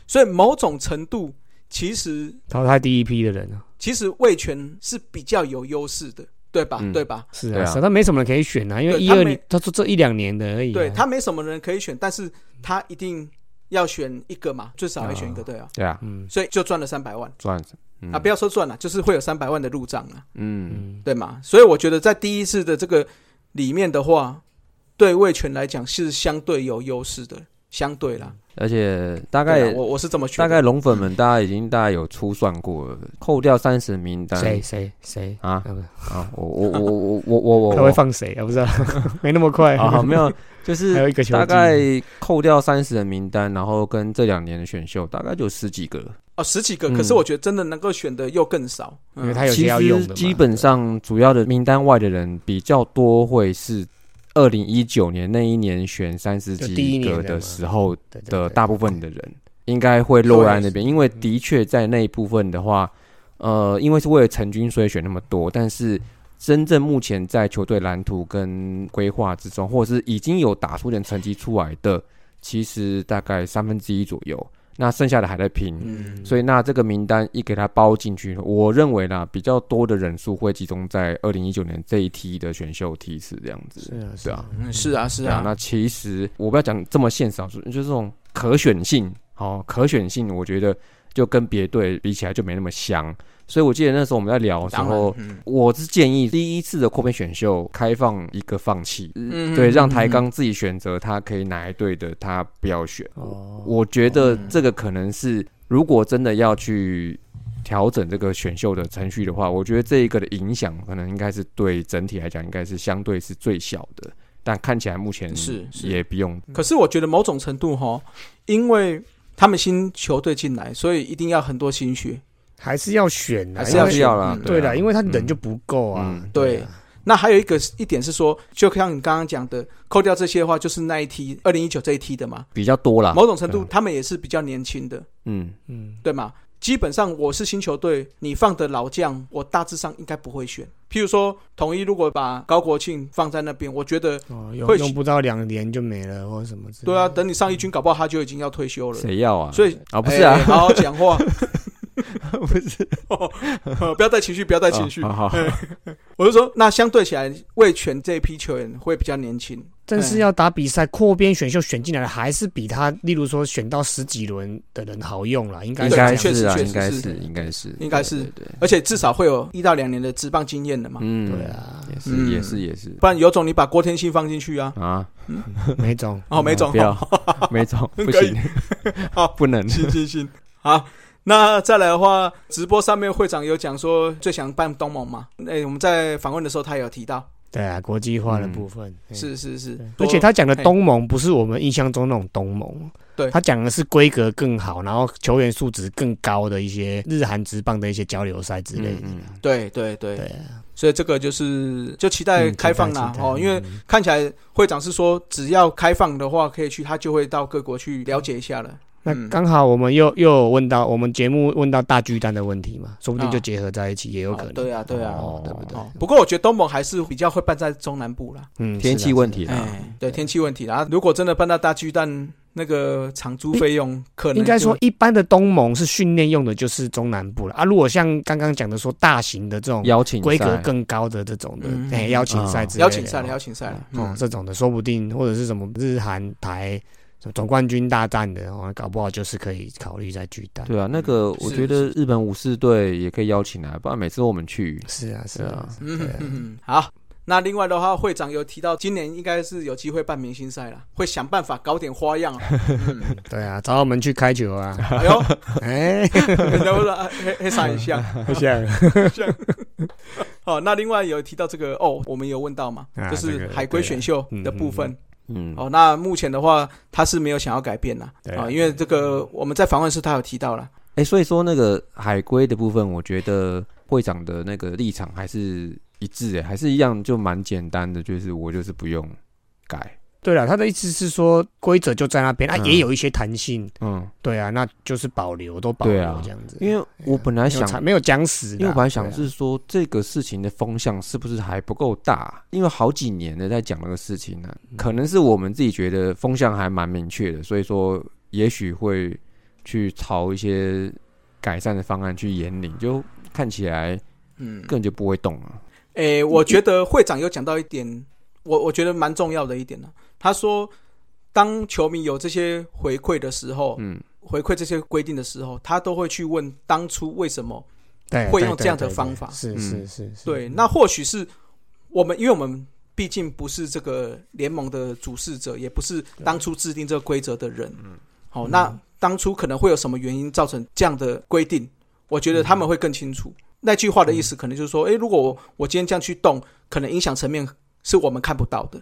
所以某种程度其实淘汰第一批的人，其实味全是比较有优势的，对吧？对吧？是啊，他没什么人可以选啊，因为他说这1-2年的而已，对他没什么人可以选，但是他一定要选一个嘛，最少要选一个，对啊，对啊，所以就赚了300万，赚。啊，不要说赚了，就是会有300万的入账啊，对嘛？所以我觉得在第一次的这个里面的话，对味全来讲是相对有优势的，相对啦。而且大概我是这么觉得，大概龙粉们大家有粗算过了，扣掉30名单，谁啊？我他会放谁？不知道，没那么快啊，没有，就是还有一个球，大概扣掉30人名单，然后跟这2年的选秀，大概就10几个。哦，10几个，可是我觉得真的能够选的又更少，因为他有些要用的嘛。其实基本上主要的名单外的人比较多，会是2019年那一年选30几个的时候的大部分的人，应该会落在那边，因为的确在那一部分的话，因为是为了成军所以选那么多，但是真正目前在球队蓝图跟规划之中，或者是已经有打出点成绩出来的，其实大概1/3左右。那剩下的还在拼，所以那这个名单一给他包进去，我认为啦，比较多的人数会集中在2019年这一梯的选秀梯次这样子。是啊，是啊。那其实我不要讲这么现实，就是这种可选性，可选性，我觉得就跟别队比起来就没那么香。所以我记得那时候我们在聊的时候，我是建议第一次的扩编选秀开放一个放弃，对，让台钢自己选择他可以哪一队的，他不要选。我觉得这个可能是如果真的要去调整这个选秀的程序的话，我觉得这一个的影响可能应该是对整体来讲应该是相对是最小的，但看起来目前是也不用。可是我觉得某种程度齁，因为他们新球队进来，所以一定要很多新血，还是要选啦，还是要选啦，对啦，因为他人就不够啊，对。那还有一点是说，就像你刚刚讲的，扣掉这些的话，就是那一梯2019这一梯的嘛，比较多啦，某种程度他们也是比较年轻的，嗯嗯，对嘛。基本上我是新球队，你放的老将，我大致上应该不会选。譬如说，统一如果把高国庆放在那边，我觉得会用不到2年就没了，或什么之类的。对啊，等你上一军，搞不好他就已经要退休了。谁要啊？所以啊，不是啊，好好讲话。不是、不要带情绪，不要带情绪。我就说，那相对起来，味全这一批球员会比较年轻，但是要打比赛，扩编选秀选进来的还是比他，例如说选到10几轮的人好用啦，应该是，确实，应该是，应该是，而且至少会有1到2年的职棒经验的嘛。嗯，对啊，也是，不然有种你把郭天信放进去啊啊，没种哦，没种，不要，没种，不行，好，不能，行，好。那再来的话，直播上面会长有讲说最想办东盟嘛，我们在访问的时候他有提到，对啊，国际化的部分、是，而且他讲的东盟不是我们印象中那种东盟，对，他讲的是规格更好，然后球员素质更高的一些日韩职棒的一些交流赛之类的、对啊，所以这个就期待开放啦、因为看起来会长是说只要开放的话可以去，他就会到各国去了解一下了。那刚好我们又有问到我们节目问到大巨蛋的问题嘛，说不定就结合在一起也有可能。对啊，对啊，对不对？不过我觉得东盟还是比较会办在中南部啦，天气问题啦，对，天气问题啦。如果真的办到大巨蛋，那个场租费用可能应该说一般的东盟是训练用的，就是中南部了啊。如果像刚刚讲的说大型的这种邀请规格更高的这种的邀请赛，这种的说不定或者是什么日韩台。总冠军大战的，搞不好就是可以考虑在巨蛋。对啊，那个我觉得日本武士队也可以邀请来，不然每次我们去。是啊。好，那另外的话，会长有提到今年应该是有机会办明星赛啦，会想办法搞点花样。对啊，找我们去开球啊！哎呦，然后说黑上一下，像。好，那另外有提到这个哦，我们有问到嘛，就是海归选秀的部分。那目前的话，他是没有想要改变啦，因为这个我们在访问时他有提到啦，所以说那个海归的部分，我觉得会长的那个立场还是一致，还是一样，就蛮简单的，就是我就是不用改。对啦，他的意思是说规则就在那边，也有一些弹性，对啊，那就是保留这样子。因为我本来想没有讲死，因为我本来想是说这个事情的风向是不是还不够大，因为好几年的在讲那个事情呢，可能是我们自己觉得风向还蛮明确的，所以说也许会去朝一些改善的方案去引领，就看起来根本就不会动啊。我觉得会长有讲到一点。我觉得蛮重要的一点呢，他说，当球迷有这些回馈的时候，回馈这些规定的时候，他都会去问当初为什么会用这样的方法。是，对。那或许是我们，因为我们毕竟不是这个联盟的主事者，也不是当初制定这个规则的人。好，那当初可能会有什么原因造成这样的规定？我觉得他们会更清楚。那句话的意思可能就是说，如果我今天这样去动，可能影响层面。是我们看不到的，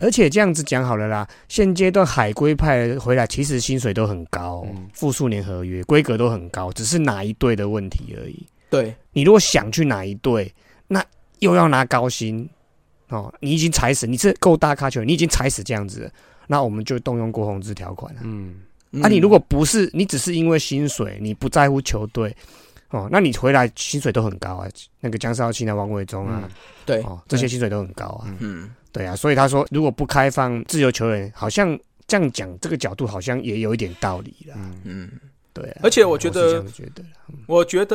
而且这样子讲好了啦，现阶段海归派回来其实薪水都很高，复数年合约规格都很高，只是哪一队的问题而已。对，你如果想去哪一队，那又要拿高薪，你已经踩死，你是够大咖球员，你已经踩死这样子了，那我们就动用郭泓志条款了。你如果不是，你只是因为薪水，你不在乎球队。那你回来薪水都很高啊，那个江少卿啊、王伟忠啊，对，这些薪水都很高啊。对啊，所以他说，如果不开放自由球员，好像这样讲，这个角度好像也有一点道理啦。对啊。而且我觉得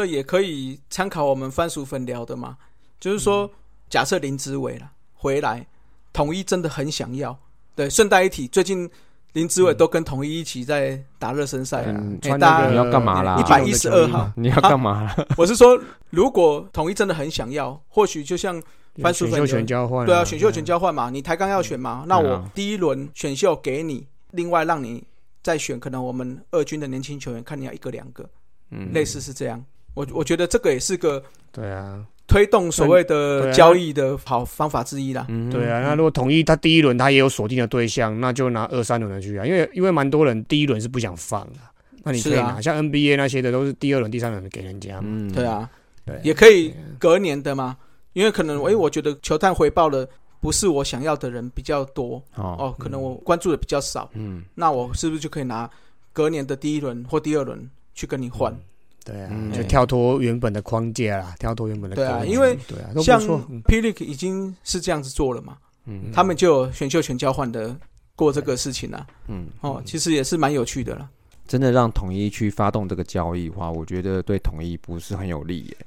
也可以参考我们番薯粉聊的嘛，就是说，假设林志伟啦回来，统一真的很想要。对，顺带一提，最近。林志伟都跟统一一起在打热身赛啊！你要干嘛啦？112号，你要干嘛啦？我是说，如果统一真的很想要，或许就像番薯粉选秀权交换，对啊，选秀权交换嘛，你台钢要选嘛，那我第一轮选秀给你，另外让你再选，可能我们二军的年轻球员，看你要1个2个，嗯，类似是这样。我觉得这个也是个对啊推动所谓的交易的好方法之一啦。嗯，对啊，那如果统一他第一轮他也有锁定的对象，那就拿二三轮的去啊，因为蛮多人第一轮是不想放的，那你可以拿，啊，像 NBA 那些的都是第二轮、第三轮给人家嘛。嗯，对啊，对，也可以隔年的嘛，因为可能我觉得球探回报了。不是我想要的人比较多，哦，可能我关注的比较少，嗯，那我是不是就可以拿隔年的第一轮或第二轮去跟你换？对啊，就跳脱原本的框架啦，跳脱原本的框架。对啊，因为像 Pilik 已经是这样子做了嘛，嗯，他们就有选秀权交换的过这个事情啦，嗯，哦，其实也是蛮有趣的啦。真的让统一去发动这个交易的话，我觉得对统一不是很有利耶，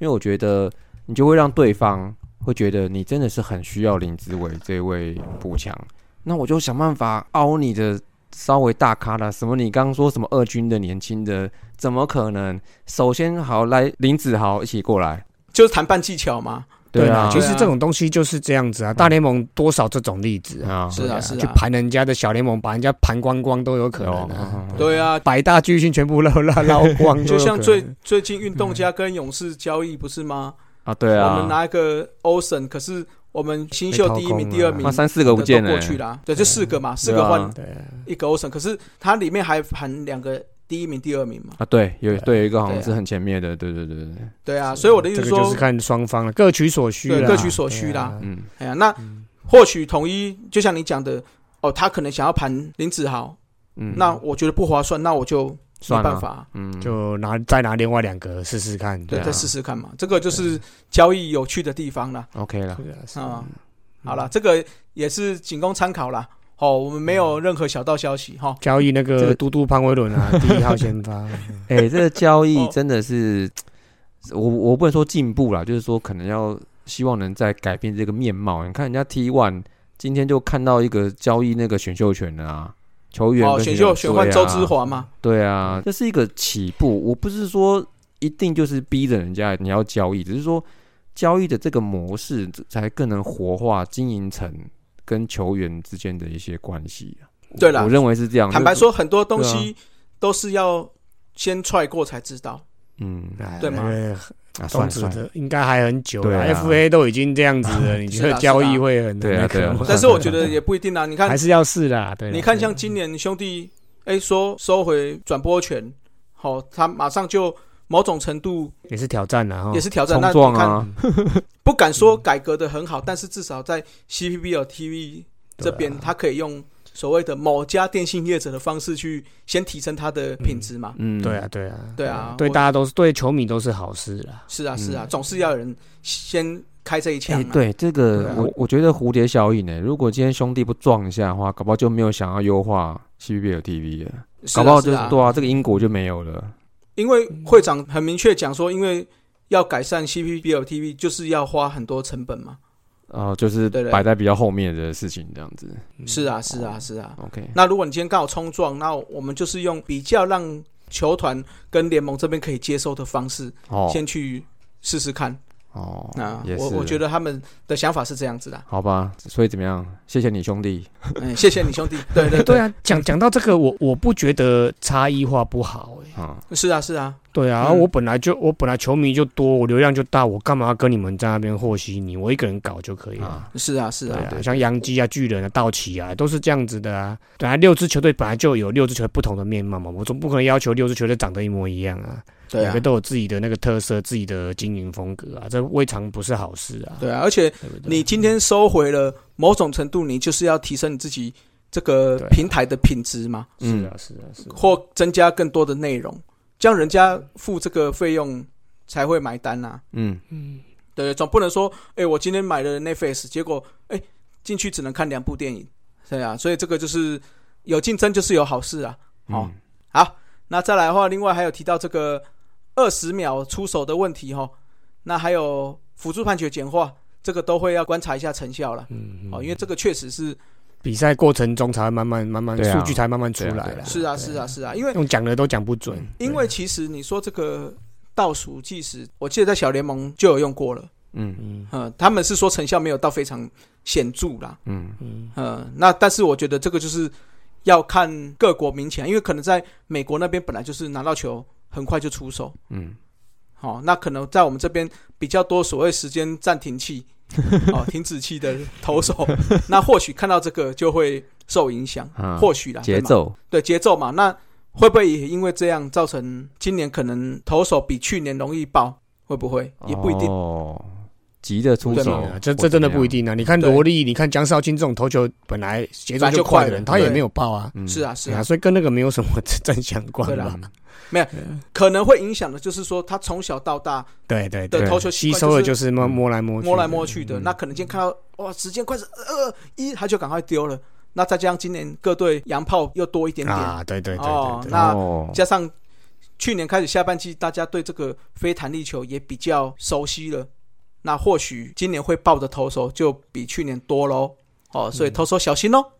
因为我觉得你就会让对方。会觉得你真的是很需要林子伟这位补强，那我就想办法凹你的稍微大咖啦，什么你刚刚说什么二军的年轻的，怎么可能？首先好来林子豪一起过来，就是谈判技巧嘛。对啊，其实这种东西就是这样子啊，大联盟多少这种例子啊，是啊是啊，去盘人家的小联盟，把人家盘光光都有可能啊。对啊，百大巨星全部捞光，就像最近运动家跟勇士交易不是吗？啊，对啊，我们拿一个 Olsen， 可是我们新秀第一名、第二名，三四个不见了，都过去啦，对，就四个嘛，四个换一个 Olsen， 可是它里面还含两个第一名、第二名嘛。啊，对，有一个好像是很前面的，对对对对。对啊，所以我的意思说，这个就是看双方了，各取所需啦，各取所需啦。嗯，哎呀，那或许统一就像你讲的，哦，他可能想要盘林子豪，嗯，那我觉得不划算，那我就。没办法，嗯，就再拿另外两个试试看，对，再试试看嘛。这个就是交易有趣的地方啦。OK 啦，啊，好啦，这个也是仅供参考啦。哦，我们没有任何小道消息哈。交易那个嘟嘟潘威伦啊，第一号先发。哎，这个交易真的是，我不能说进步啦，就是说可能要希望能再改变这个面貌。你看人家 T1 今天就看到一个交易那个选秀权了啊。球员跟选秀换周之华嘛，对啊，这是一个起步。我不是说一定就是逼着人家你要交易，只是说交易的这个模式才更能活化经营层跟球员之间的一些关系，啊，对啦，我认为是这样。坦白说，很多东西都是要先踹过才知道。嗯，对吗？啊，算了算了，应该还很久了，啊。FA 都已经这样子了，你觉得交易会很难？对啊。但是我觉得也不一定啊，你看还是要试啦。对啦，你看像今年兄弟，说收回转播权，好，他马上就某种程度也是挑战啦，也是挑战。那你看，不敢说改革的很好，但是至少在 CPBL TV 这边，他可以用。所谓的某家电信业者的方式去先提升它的品质嘛，嗯，对啊，对啊，对啊，对大家都是对球迷都是好事啦。是啊，是啊，总是要有人先开这一枪，啊欸。对，这个對，啊，我觉得蝴蝶效应呢，如果今天兄弟不撞一下的话，搞不好就没有想要优化 CBL TV 了，搞不好就是对啊，这个因果就没有了。因为会长很明确讲说，因为要改善 CBL TV， 就是要花很多成本嘛。就是摆在比较后面的事情这样子。對對對，是啊是啊是啊， OK。 那如果你今天刚好冲撞，那我们就是用比较让球团跟联盟这边可以接受的方式，先去试试看。那我觉得他们的想法是这样子的，好吧？所以怎么样？谢谢你兄弟，谢谢你兄弟。对对 对， 对啊，讲到这个，我不觉得差异化不好，是啊是啊，对啊，我本来球迷就多，我流量就大，我干嘛跟你们在那边和稀泥？我一个人搞就可以了。是啊是啊，对啊，像洋基啊、巨人啊、道奇啊，都是这样子的啊。本来六支球队本来就有六支球队不同的面貌嘛，我总不可能要求六支球队长得一模一样啊。对啊，每个都有自己的那个特色，自己的经营风格啊，这未尝不是好事啊。对啊，而且你今天收回了，某种程度你就是要提升你自己这个平台的品质嘛。是啊是啊是啊，或增加更多的内容，这样人家付这个费用才会买单啊。嗯嗯，对，总不能说，我今天买了 Netflix， 结果进去只能看2部电影，对啊，所以这个就是有竞争就是有好事啊。好，那再来的话，另外还有提到这个。20秒出手的问题，那还有辅助判决简化，这个都会要观察一下成效了。因为这个确实是比赛过程中才慢慢数据才慢慢出来了。是啊是啊是啊，因为用讲的都讲不准。因为其实你说这个倒数计时，我记得在小联盟就有用过了。他们是说成效没有到非常显著啦。那但是我觉得这个就是要看各国民情，因为可能在美国那边本来就是拿到球。很快就出手。嗯，好、哦，那可能在我们这边比较多所谓时间暂停器、哦、停止器的投手，那或许看到这个就会受影响、啊，或许啦，节奏对节奏嘛，那会不会也因为这样造成今年可能投手比去年容易爆？会不会也不一定。哦急的出手、啊，这真的不一定啊！你看罗力，你看江少卿这种投球本来节奏就快的人，他也没有爆啊。是啊，是啊，所以跟那个没有什么正相关吧。对啦，没有，可能会影响的就是说他从小到大对对的投球吸收的就是摸来摸去摸来摸去的。那可能今天看到哇，时间快是一，他就赶快丢了。那再加上今年各队洋炮又多一点点啊，对对 对, 对, 对, 对, 对, 对、哦，那加上去年开始下半季，大家对这个非弹力球也比较熟悉了。那或许今年会爆的投手就比去年多咯、哦、所以投手小心咯。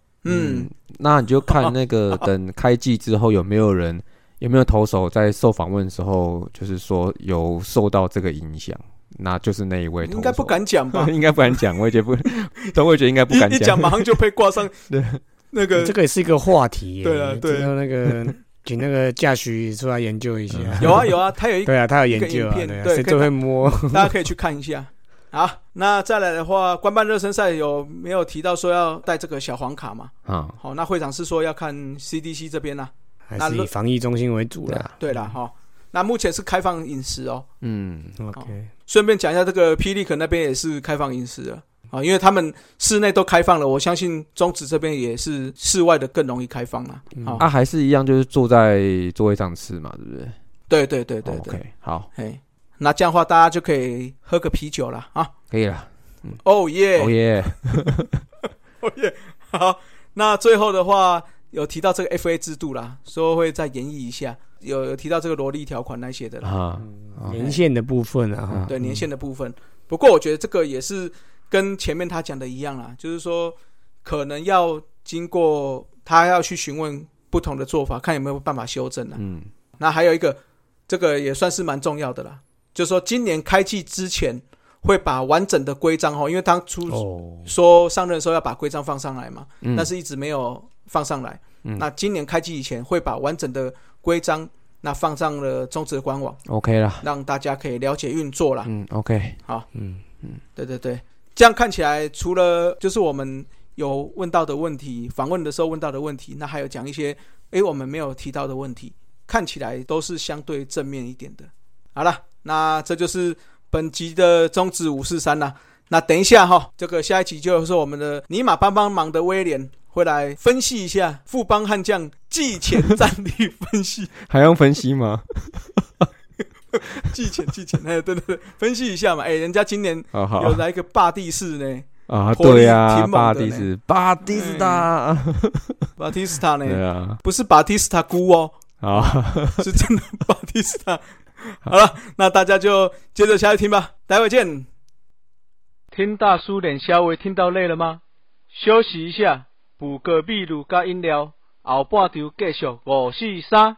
那你就看那个等开季之后有没有人有没有投手在受访问的时候就是说有受到这个影响，那就是那一位投手应该不敢讲吧应该不敢讲，我也觉得董伟觉得应该不敢讲一讲马上就被挂上对那个这个也是一个话题耶。对啊对啊，那个请那个驾徐出来研究一下、嗯、有啊有啊，他有一对啊他有研究啊，谁都会摸大家可以去看一下好，那再来的话官办热身赛有没有提到说要带这个小黄卡嘛、嗯、好，那会长是说要看 CDC 这边啦、啊、还是以防疫中心为主啦，对啦、哦、那目前是开放饮食哦。嗯 OK， 顺便讲一下这个 Pilik 那边也是开放饮食了啊，因为他们室内都开放了，我相信中职这边也是室外的更容易开放了、嗯哦、啊，还是一样就是坐在座位上吃嘛，对不对？对对对对对。哦、okay, 好，那这样的话大家就可以喝个啤酒了啊，可以了。哦耶哦耶哦耶，好，那最后的话有提到这个 FA 制度啦，说会再演绎一下，有提到这个萝莉条款那些的啦啊、嗯，年限的部分啊，嗯、对年限的部分、嗯。不过我觉得这个也是。跟前面他讲的一样啦，就是说可能要经过他要去询问不同的做法，看有没有办法修正啦。嗯，那还有一个这个也算是蛮重要的啦，就是说今年开季之前会把完整的规章，因为当初说上任的时候要把规章放上来嘛、嗯、但是一直没有放上来、嗯、那今年开季以前会把完整的规章那放上了中职官网 OK 啦，让大家可以了解运作啦。嗯 OK 好，嗯嗯，对对对，这样看起来除了就是我们有问到的问题，访问的时候问到的问题，那还有讲一些我们没有提到的问题，看起来都是相对正面一点的。好啦，那这就是本集的中职543啦。那等一下齁，这个下一集就是我们的尼玛帮帮忙的威廉会来分析一下富邦悍将季前战力分析还用分析吗季前对对对，分析一下嘛，人家今年有来一个霸地士呢啊，对啊，巴蒂斯塔呢，对啊，不是巴蒂斯塔菇哦，是真的巴蒂斯塔。好了，那大家就接着下去听吧，待会见。听大叔脸稍微听到累了吗？休息一下，补个秘鲁加饮料，后半场继续543。